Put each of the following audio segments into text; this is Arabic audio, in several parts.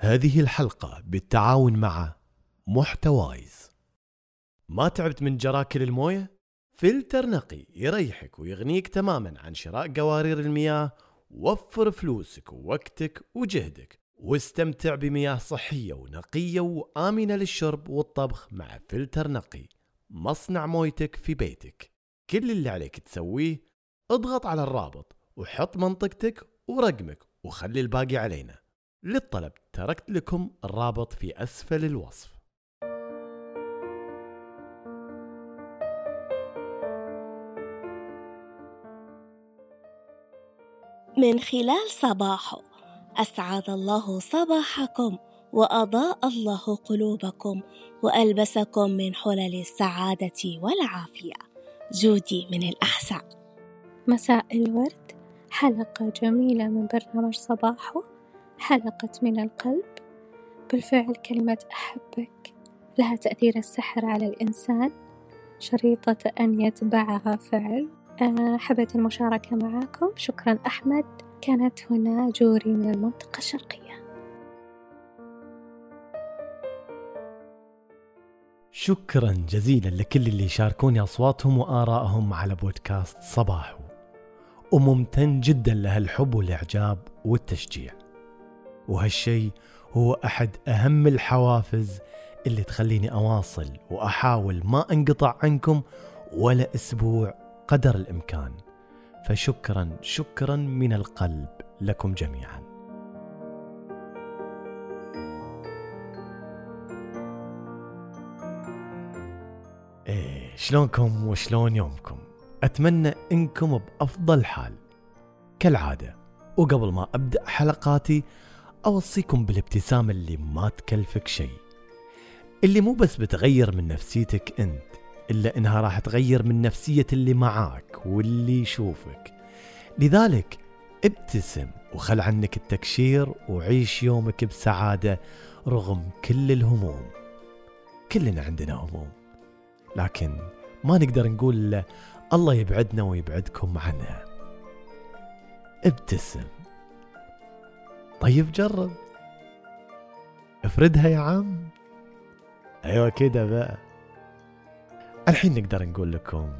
هذه الحلقة بالتعاون مع محتوايز. ما تعبت من جراكل الموية؟ فلتر نقي يريحك ويغنيك تماما عن شراء قوارير المياه. وفر فلوسك ووقتك وجهدك واستمتع بمياه صحية ونقية وآمنة للشرب والطبخ مع فلتر نقي، مصنع مويتك في بيتك. كل اللي عليك تسويه اضغط على الرابط وحط منطقتك ورقمك وخلي الباقي علينا. للطلب تركت لكم الرابط في أسفل الوصف. من خلال صباحو، أسعد الله صباحكم وأضاء الله قلوبكم وألبسكم من حلل السعادة والعافية. جودي من الأحساء. مساء الورد، حلقة جميلة من برنامج صباحو، حلقة من القلب. بالفعل كلمة أحبك لها تأثير السحر على الإنسان، شريطة أن يتبعها فعل. حبيت المشاركة معاكم، شكرا أحمد. كانت هنا جوري من المنطقة الشرقية. شكرا جزيلا لكل اللي شاركوني أصواتهم وآرائهم على بودكاست صباحو، وممتن جدا لهالحب والإعجاب والتشجيع، وهالشي هو أحد أهم الحوافز اللي تخليني أواصل وأحاول ما أنقطع عنكم ولا أسبوع قدر الإمكان. فشكرا شكرا من القلب لكم جميعا. شلونكم وشلون يومكم؟ أتمنى إنكم بأفضل حال كالعادة. وقبل ما أبدأ حلقاتي أوصيكم بالابتسامة اللي ما تكلفك شيء، اللي مو بس بتغير من نفسيتك أنت، إلا إنها راح تغير من نفسية اللي معاك واللي يشوفك. لذلك ابتسم وخل عنك التكشير وعيش يومك بسعادة رغم كل الهموم. كلنا عندنا هموم، لكن ما نقدر نقول الله يبعدنا ويبعدكم عنها. ابتسم. طيب جرب، افردها يا عم. ايوه كده بقى. الحين نقدر نقول لكم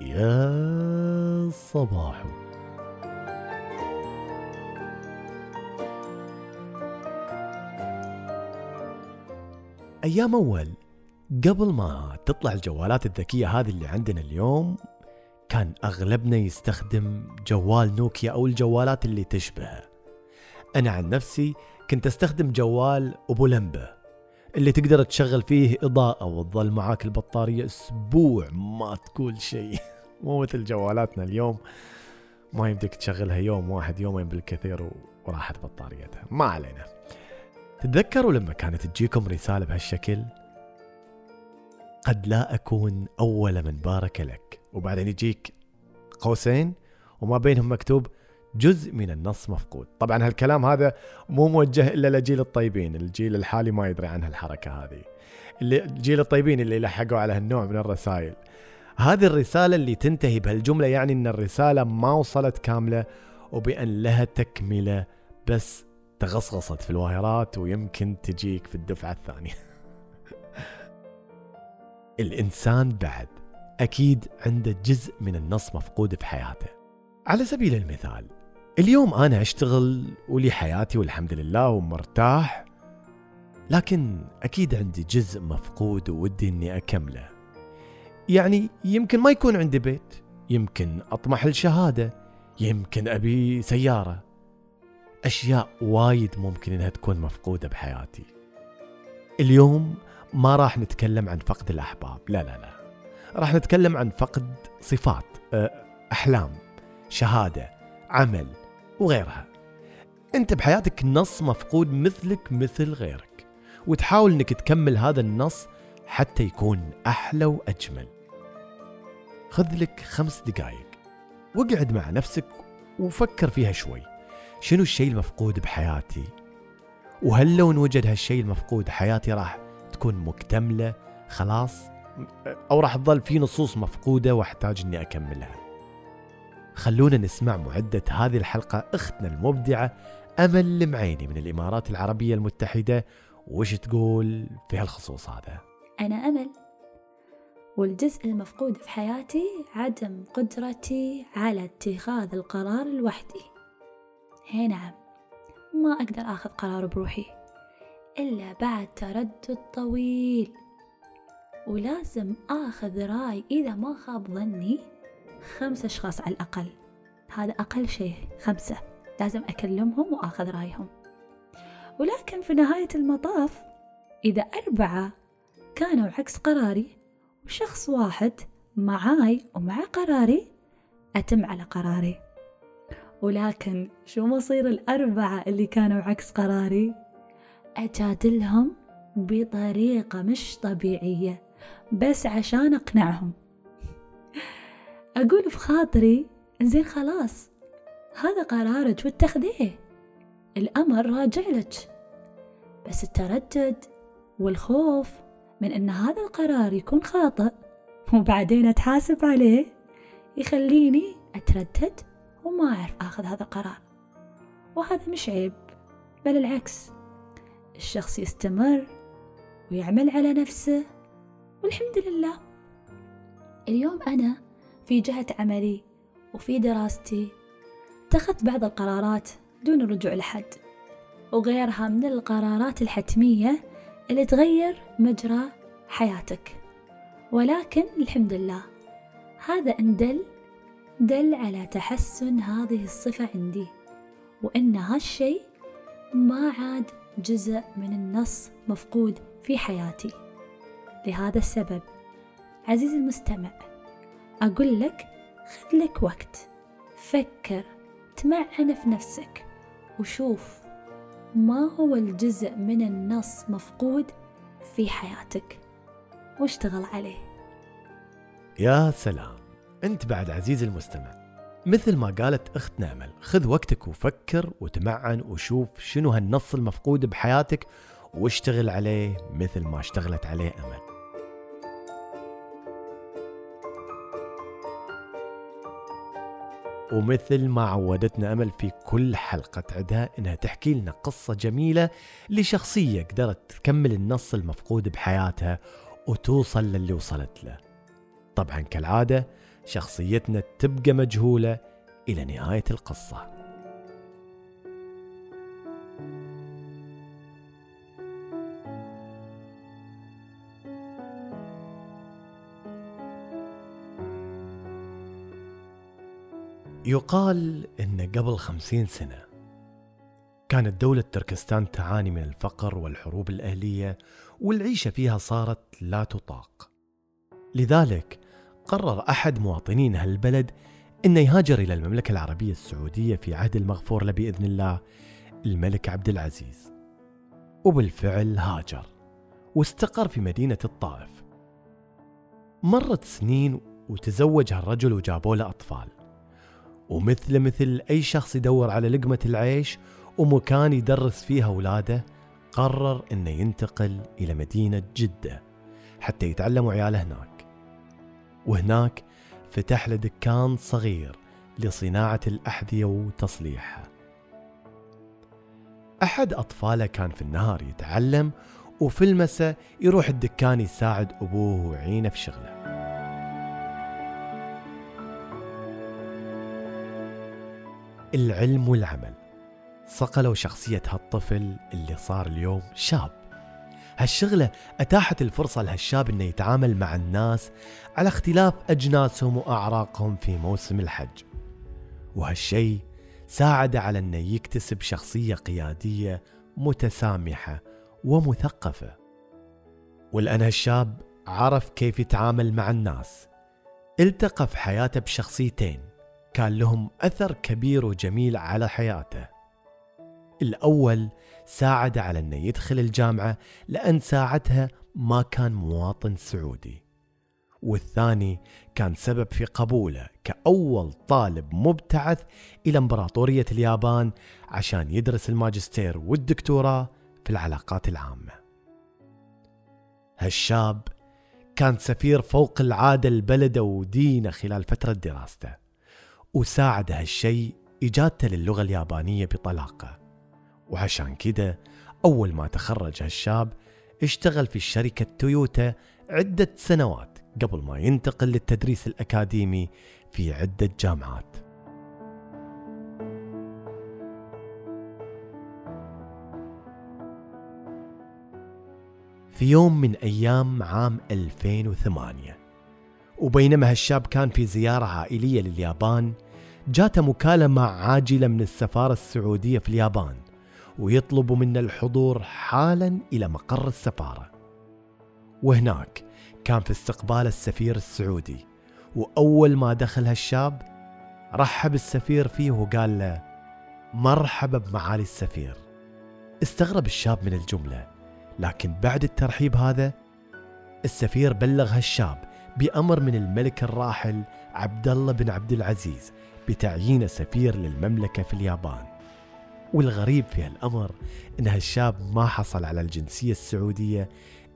يا صباحو. ايام اول قبل ما تطلع الجوالات الذكية هذه اللي عندنا اليوم، كان اغلبنا يستخدم جوال نوكيا او الجوالات اللي تشبهها. أنا عن نفسي كنت أستخدم جوال أبو لمبة اللي تقدر تشغل فيه إضاءة وتظل معاك البطارية أسبوع ما تقول شيء. مو مثل جوالاتنا اليوم ما يمديك تشغلها يوم واحد يومين بالكثير وراحت بطاريتها. ما علينا. تتذكروا لما كانت تجيكم رسالة بهالشكل؟ قد لا أكون أول من بارك لك، وبعدين يجيك قوسين وما بينهم مكتوب جزء من النص مفقود. طبعا هالكلام هذا مو موجه إلا لجيل الطيبين، الجيل الحالي ما يدري عن هالحركة هذه. الجيل الطيبين اللي لحقوا على هالنوع من الرسائل. هذه الرسالة اللي تنتهي بهالجملة يعني أن الرسالة ما وصلت كاملة وبأن لها تكملة، بس تغصغصت في الواهرات ويمكن تجيك في الدفعة الثانية. الإنسان بعد أكيد عنده جزء من النص مفقود في حياته. على سبيل المثال، اليوم أنا أشتغل ولي حياتي والحمد لله ومرتاح، لكن أكيد عندي جزء مفقود وودي أني أكمله. يعني يمكن ما يكون عندي بيت، يمكن أطمح لشهادة، يمكن أبي سيارة. أشياء وايد ممكن أنها تكون مفقودة بحياتي. اليوم ما راح نتكلم عن فقد الأحباب، لا، راح نتكلم عن فقد صفات، أحلام، شهادة، عمل وغيرها. أنت بحياتك نص مفقود مثلك مثل غيرك، وتحاول أنك تكمل هذا النص حتى يكون أحلى وأجمل. خذ لك 5 دقائق واقعد مع نفسك وفكر فيها شوي. شنو الشيء المفقود بحياتي؟ وهل لو نوجد هالشيء المفقود حياتي راح تكون مكتملة خلاص، أو راح تظل في نصوص مفقودة واحتاج أني أكملها؟ خلونا نسمع معدة هذه الحلقة أختنا المبدعة أمل المعيني من الإمارات العربية المتحدة، وش تقول في هالخصوص هذا؟ أنا أمل، والجزء المفقود في حياتي عدم قدرتي على اتخاذ القرار لوحدي. هي نعم، ما أقدر أخذ قرار بروحي إلا بعد تردد طويل، ولازم أخذ رأي إذا ما خاب ظني 5 أشخاص على الأقل، هذا أقل شيء 5، لازم أكلمهم وأخذ رأيهم. ولكن في نهاية المطاف إذا 4 كانوا عكس قراري وشخص واحد معاي ومع قراري، أتم على قراري. ولكن شو مصير 4 اللي كانوا عكس قراري؟ أجادلهم بطريقة مش طبيعية بس عشان أقنعهم. أقول في خاطري إنزين خلاص، هذا قرارك واتخذيه، الأمر راجع لك، بس التردد والخوف من أن هذا القرار يكون خاطئ وبعدين أتحاسب عليه يخليني أتردد وما أعرف أخذ هذا القرار. وهذا مش عيب، بل العكس، الشخص يستمر ويعمل على نفسه، والحمد لله اليوم أنا في جهة عملي وفي دراستي اتخذت بعض القرارات دون الرجوع لحد، وغيرها من القرارات الحتمية اللي تغير مجرى حياتك. ولكن الحمد لله هذا إن دل على تحسن هذه الصفة عندي، وإن هالشيء ما عاد جزء من النص مفقود في حياتي. لهذا السبب عزيزي المستمع أقول لك، خذ لك وقت، فكر، تمعن في نفسك وشوف ما هو الجزء من النص مفقود في حياتك واشتغل عليه. يا سلام، أنت بعد عزيزي المستمع مثل ما قالت أختنا أمل، خذ وقتك وفكر وتمعن وشوف شنو هالنص المفقود بحياتك واشتغل عليه مثل ما اشتغلت عليه أمل. ومثل ما عودتنا أمل في كل حلقة تعدها إنها تحكي لنا قصة جميلة لشخصية قدرت تكمل النص المفقود بحياتها وتوصل للي وصلت له. طبعا كالعادة شخصيتنا تبقى مجهولة إلى نهاية القصة. يقال إن قبل 50 سنة كانت دولة تركستان تعاني من الفقر والحروب الأهلية، والعيشة فيها صارت لا تطاق. لذلك قرر أحد مواطنين هالبلد إنه يهاجر إلى المملكة العربية السعودية في عهد المغفور له بإذن الله الملك عبد العزيز. وبالفعل هاجر واستقر في مدينة الطائف. مرت سنين وتزوج هالرجل وجابوا له أطفال، ومثل أي شخص يدور على لقمة العيش ومكان يدرس فيها أولاده، قرر إنه ينتقل إلى مدينة جدة حتى يتعلموا عياله هناك. وهناك فتح له دكان صغير لصناعة الأحذية وتصليحها. أحد أطفاله كان في النهار يتعلم، وفي المساء يروح الدكان يساعد أبوه ويعينه في شغله. العلم والعمل صقلوا شخصية هالطفل اللي صار اليوم شاب. هالشغلة أتاحت الفرصة لهالشاب إنه يتعامل مع الناس على اختلاف أجناسهم وأعراقهم في موسم الحج، وهالشي ساعد على إنه يكتسب شخصية قيادية متسامحة ومثقفة. والآن هالشاب عرف كيف يتعامل مع الناس، التقى في حياته بشخصيتين كان لهم أثر كبير وجميل على حياته. الأول ساعد على أنه يدخل الجامعة لأن ساعتها ما كان مواطن سعودي، والثاني كان سبب في قبوله كأول طالب مبتعث إلى إمبراطورية اليابان عشان يدرس الماجستير والدكتوراه في العلاقات العامة. هالشاب كان سفير فوق العادة لبلده ودينه خلال فترة دراسته، وساعد هالشي إجادته للغة اليابانية بطلاقة، وعشان كده أول ما تخرج هالشاب اشتغل في شركة تويوتا عدة سنوات قبل ما ينتقل للتدريس الأكاديمي في عدة جامعات. في يوم من أيام عام 2008 وبينما هالشاب كان في زيارة عائلية لليابان، جاته مكالمة عاجلة من السفارة السعودية في اليابان ويطلبوا منا الحضور حالا إلى مقر السفارة. وهناك كان في استقبال السفير السعودي، وأول ما دخل هالشاب رحب السفير فيه وقال له مرحبا بمعالي السفير. استغرب الشاب من الجملة، لكن بعد الترحيب هذا السفير بلغ هالشاب بأمر من الملك الراحل عبد الله بن عبد العزيز بتعيين سفير للمملكة في اليابان. والغريب في هالأمر إن هالشاب ما حصل على الجنسية السعودية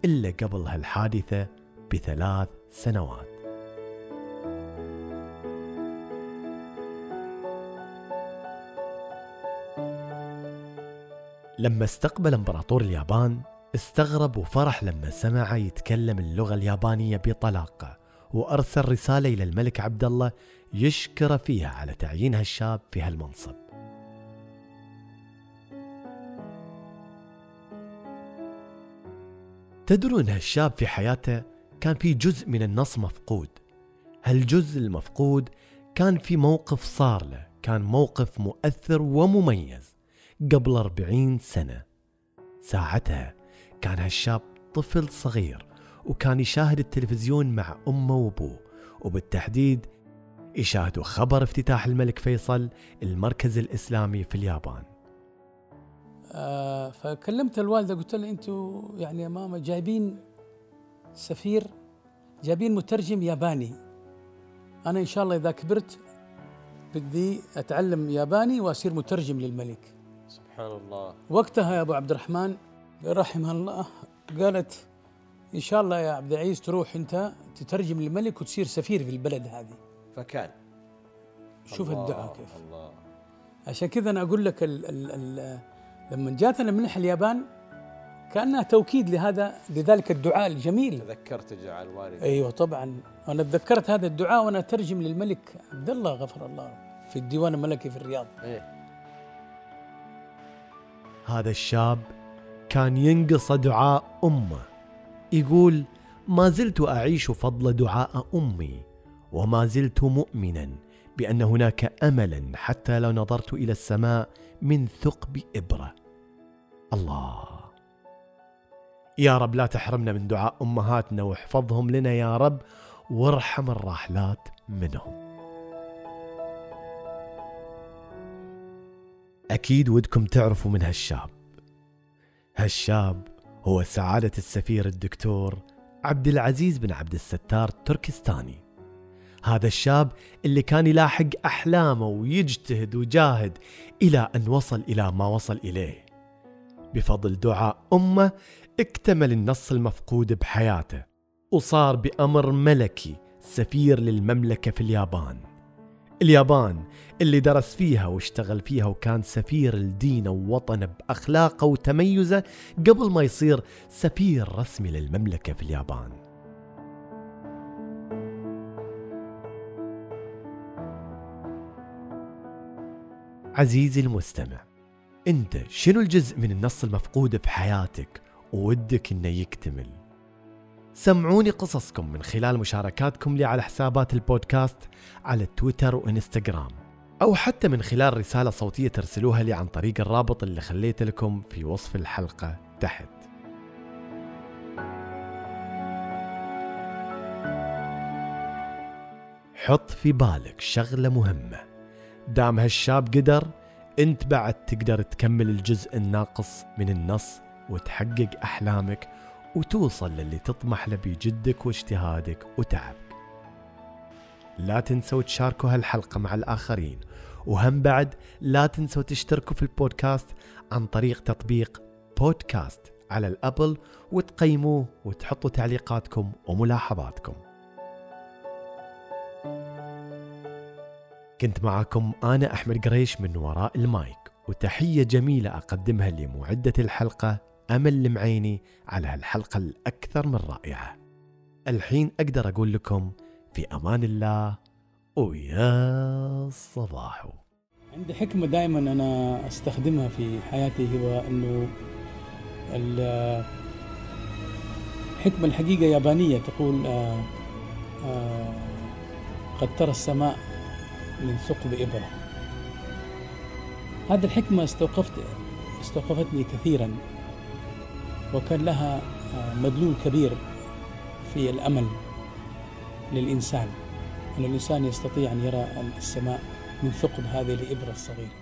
إلا قبل هالحادثة ب3 سنوات. لما استقبل امبراطور اليابان استغرب وفرح لما سمع يتكلم اللغة اليابانية بطلاقة، وأرسل رسالة إلى الملك عبد الله يشكر فيها على تعيين هالشاب في هالمنصب. تدرون أن هالشاب في حياته كان في جزء من النص مفقود. هالجزء المفقود كان في موقف صار له، كان موقف مؤثر ومميز قبل 40 سنة. ساعتها كان هالشاب طفل صغير، وكان يشاهد التلفزيون مع أمه وأبوه، وبالتحديد يشاهدوا خبر افتتاح الملك فيصل المركز الإسلامي في اليابان. فكلمت الوالدة قلت له أنتوا يعني يا ماما جايبين سفير، جايبين مترجم ياباني، أنا إن شاء الله إذا كبرت بدي أتعلم ياباني وأصير مترجم للملك. سبحان الله. وقتها يا أبو عبد الرحمن رحمها الله قالت إن شاء الله يا عبد العزيز تروح أنت تترجم للملك وتصير سفير في البلد هذه. فكان شوف الدعاء كيف. الله. عشان كذا أنا أقول لك لما جاتنا منح اليابان كأنها توكيد لذلك الدعاء الجميل. تذكرت دعاء الوالد. أيوة طبعا، أنا تذكرت هذا الدعاء وأنا أترجم للملك عبد الله غفر الله في الديوان الملكي في الرياض. إيه. هذا الشاب كان ينقص دعاء أمه، يقول ما زلت أعيش فضل دعاء أمي، وما زلت مؤمنا بأن هناك أملا حتى لو نظرت إلى السماء من ثقب إبرة. الله يا رب لا تحرمنا من دعاء أمهاتنا واحفظهم لنا يا رب، وارحم الراحلات منهم. أكيد ودكم تعرفوا من هالشاب. هالشاب هو سعادة السفير الدكتور عبد العزيز بن عبد الستار تركستاني. هذا الشاب اللي كان يلاحق أحلامه ويجتهد وجاهد إلى أن وصل إلى ما وصل إليه. بفضل دعاء أمه اكتمل النص المفقود بحياته، وصار بأمر ملكي سفير للمملكة في اليابان. اليابان اللي درس فيها واشتغل فيها وكان سفير لدينه ووطنه بأخلاقه وتميزه قبل ما يصير سفير رسمي للمملكة في اليابان. عزيزي المستمع، انت شنو الجزء من النص المفقود بحياتك وودك انه يكتمل؟ سمعوني قصصكم من خلال مشاركاتكم لي على حسابات البودكاست على تويتر وإنستغرام، أو حتى من خلال رسالة صوتية ترسلوها لي عن طريق الرابط اللي خليت لكم في وصف الحلقة تحت. حط في بالك شغلة مهمة، دام هالشاب قدر، انت بعد تقدر تكمل الجزء الناقص من النص وتحقق أحلامك وتوصل للي تطمح له بجدك واجتهادك وتعبك. لا تنسوا تشاركوا هالحلقة مع الآخرين، وهم بعد لا تنسوا تشتركوا في البودكاست عن طريق تطبيق بودكاست على الأبل، وتقيموه وتحطوا تعليقاتكم وملاحظاتكم. كنت معاكم أنا أحمد قريش من وراء المايك، وتحية جميلة أقدمها لمعدة الحلقة أمل المعيني على هالحلقة الأكثر من رائعة. الحين أقدر أقول لكم في أمان الله ويا صباحو. عندي حكمة دائما أنا أستخدمها في حياتي، هو أنه الحكمة الحقيقة يابانية، تقول قد ترى السماء من ثقب إبرة. هذه الحكمة استوقفتني كثيرا، وكان لها مدلول كبير في الأمل للإنسان، أن الإنسان يستطيع أن يرى السماء من ثقب هذه الإبرة الصغيرة.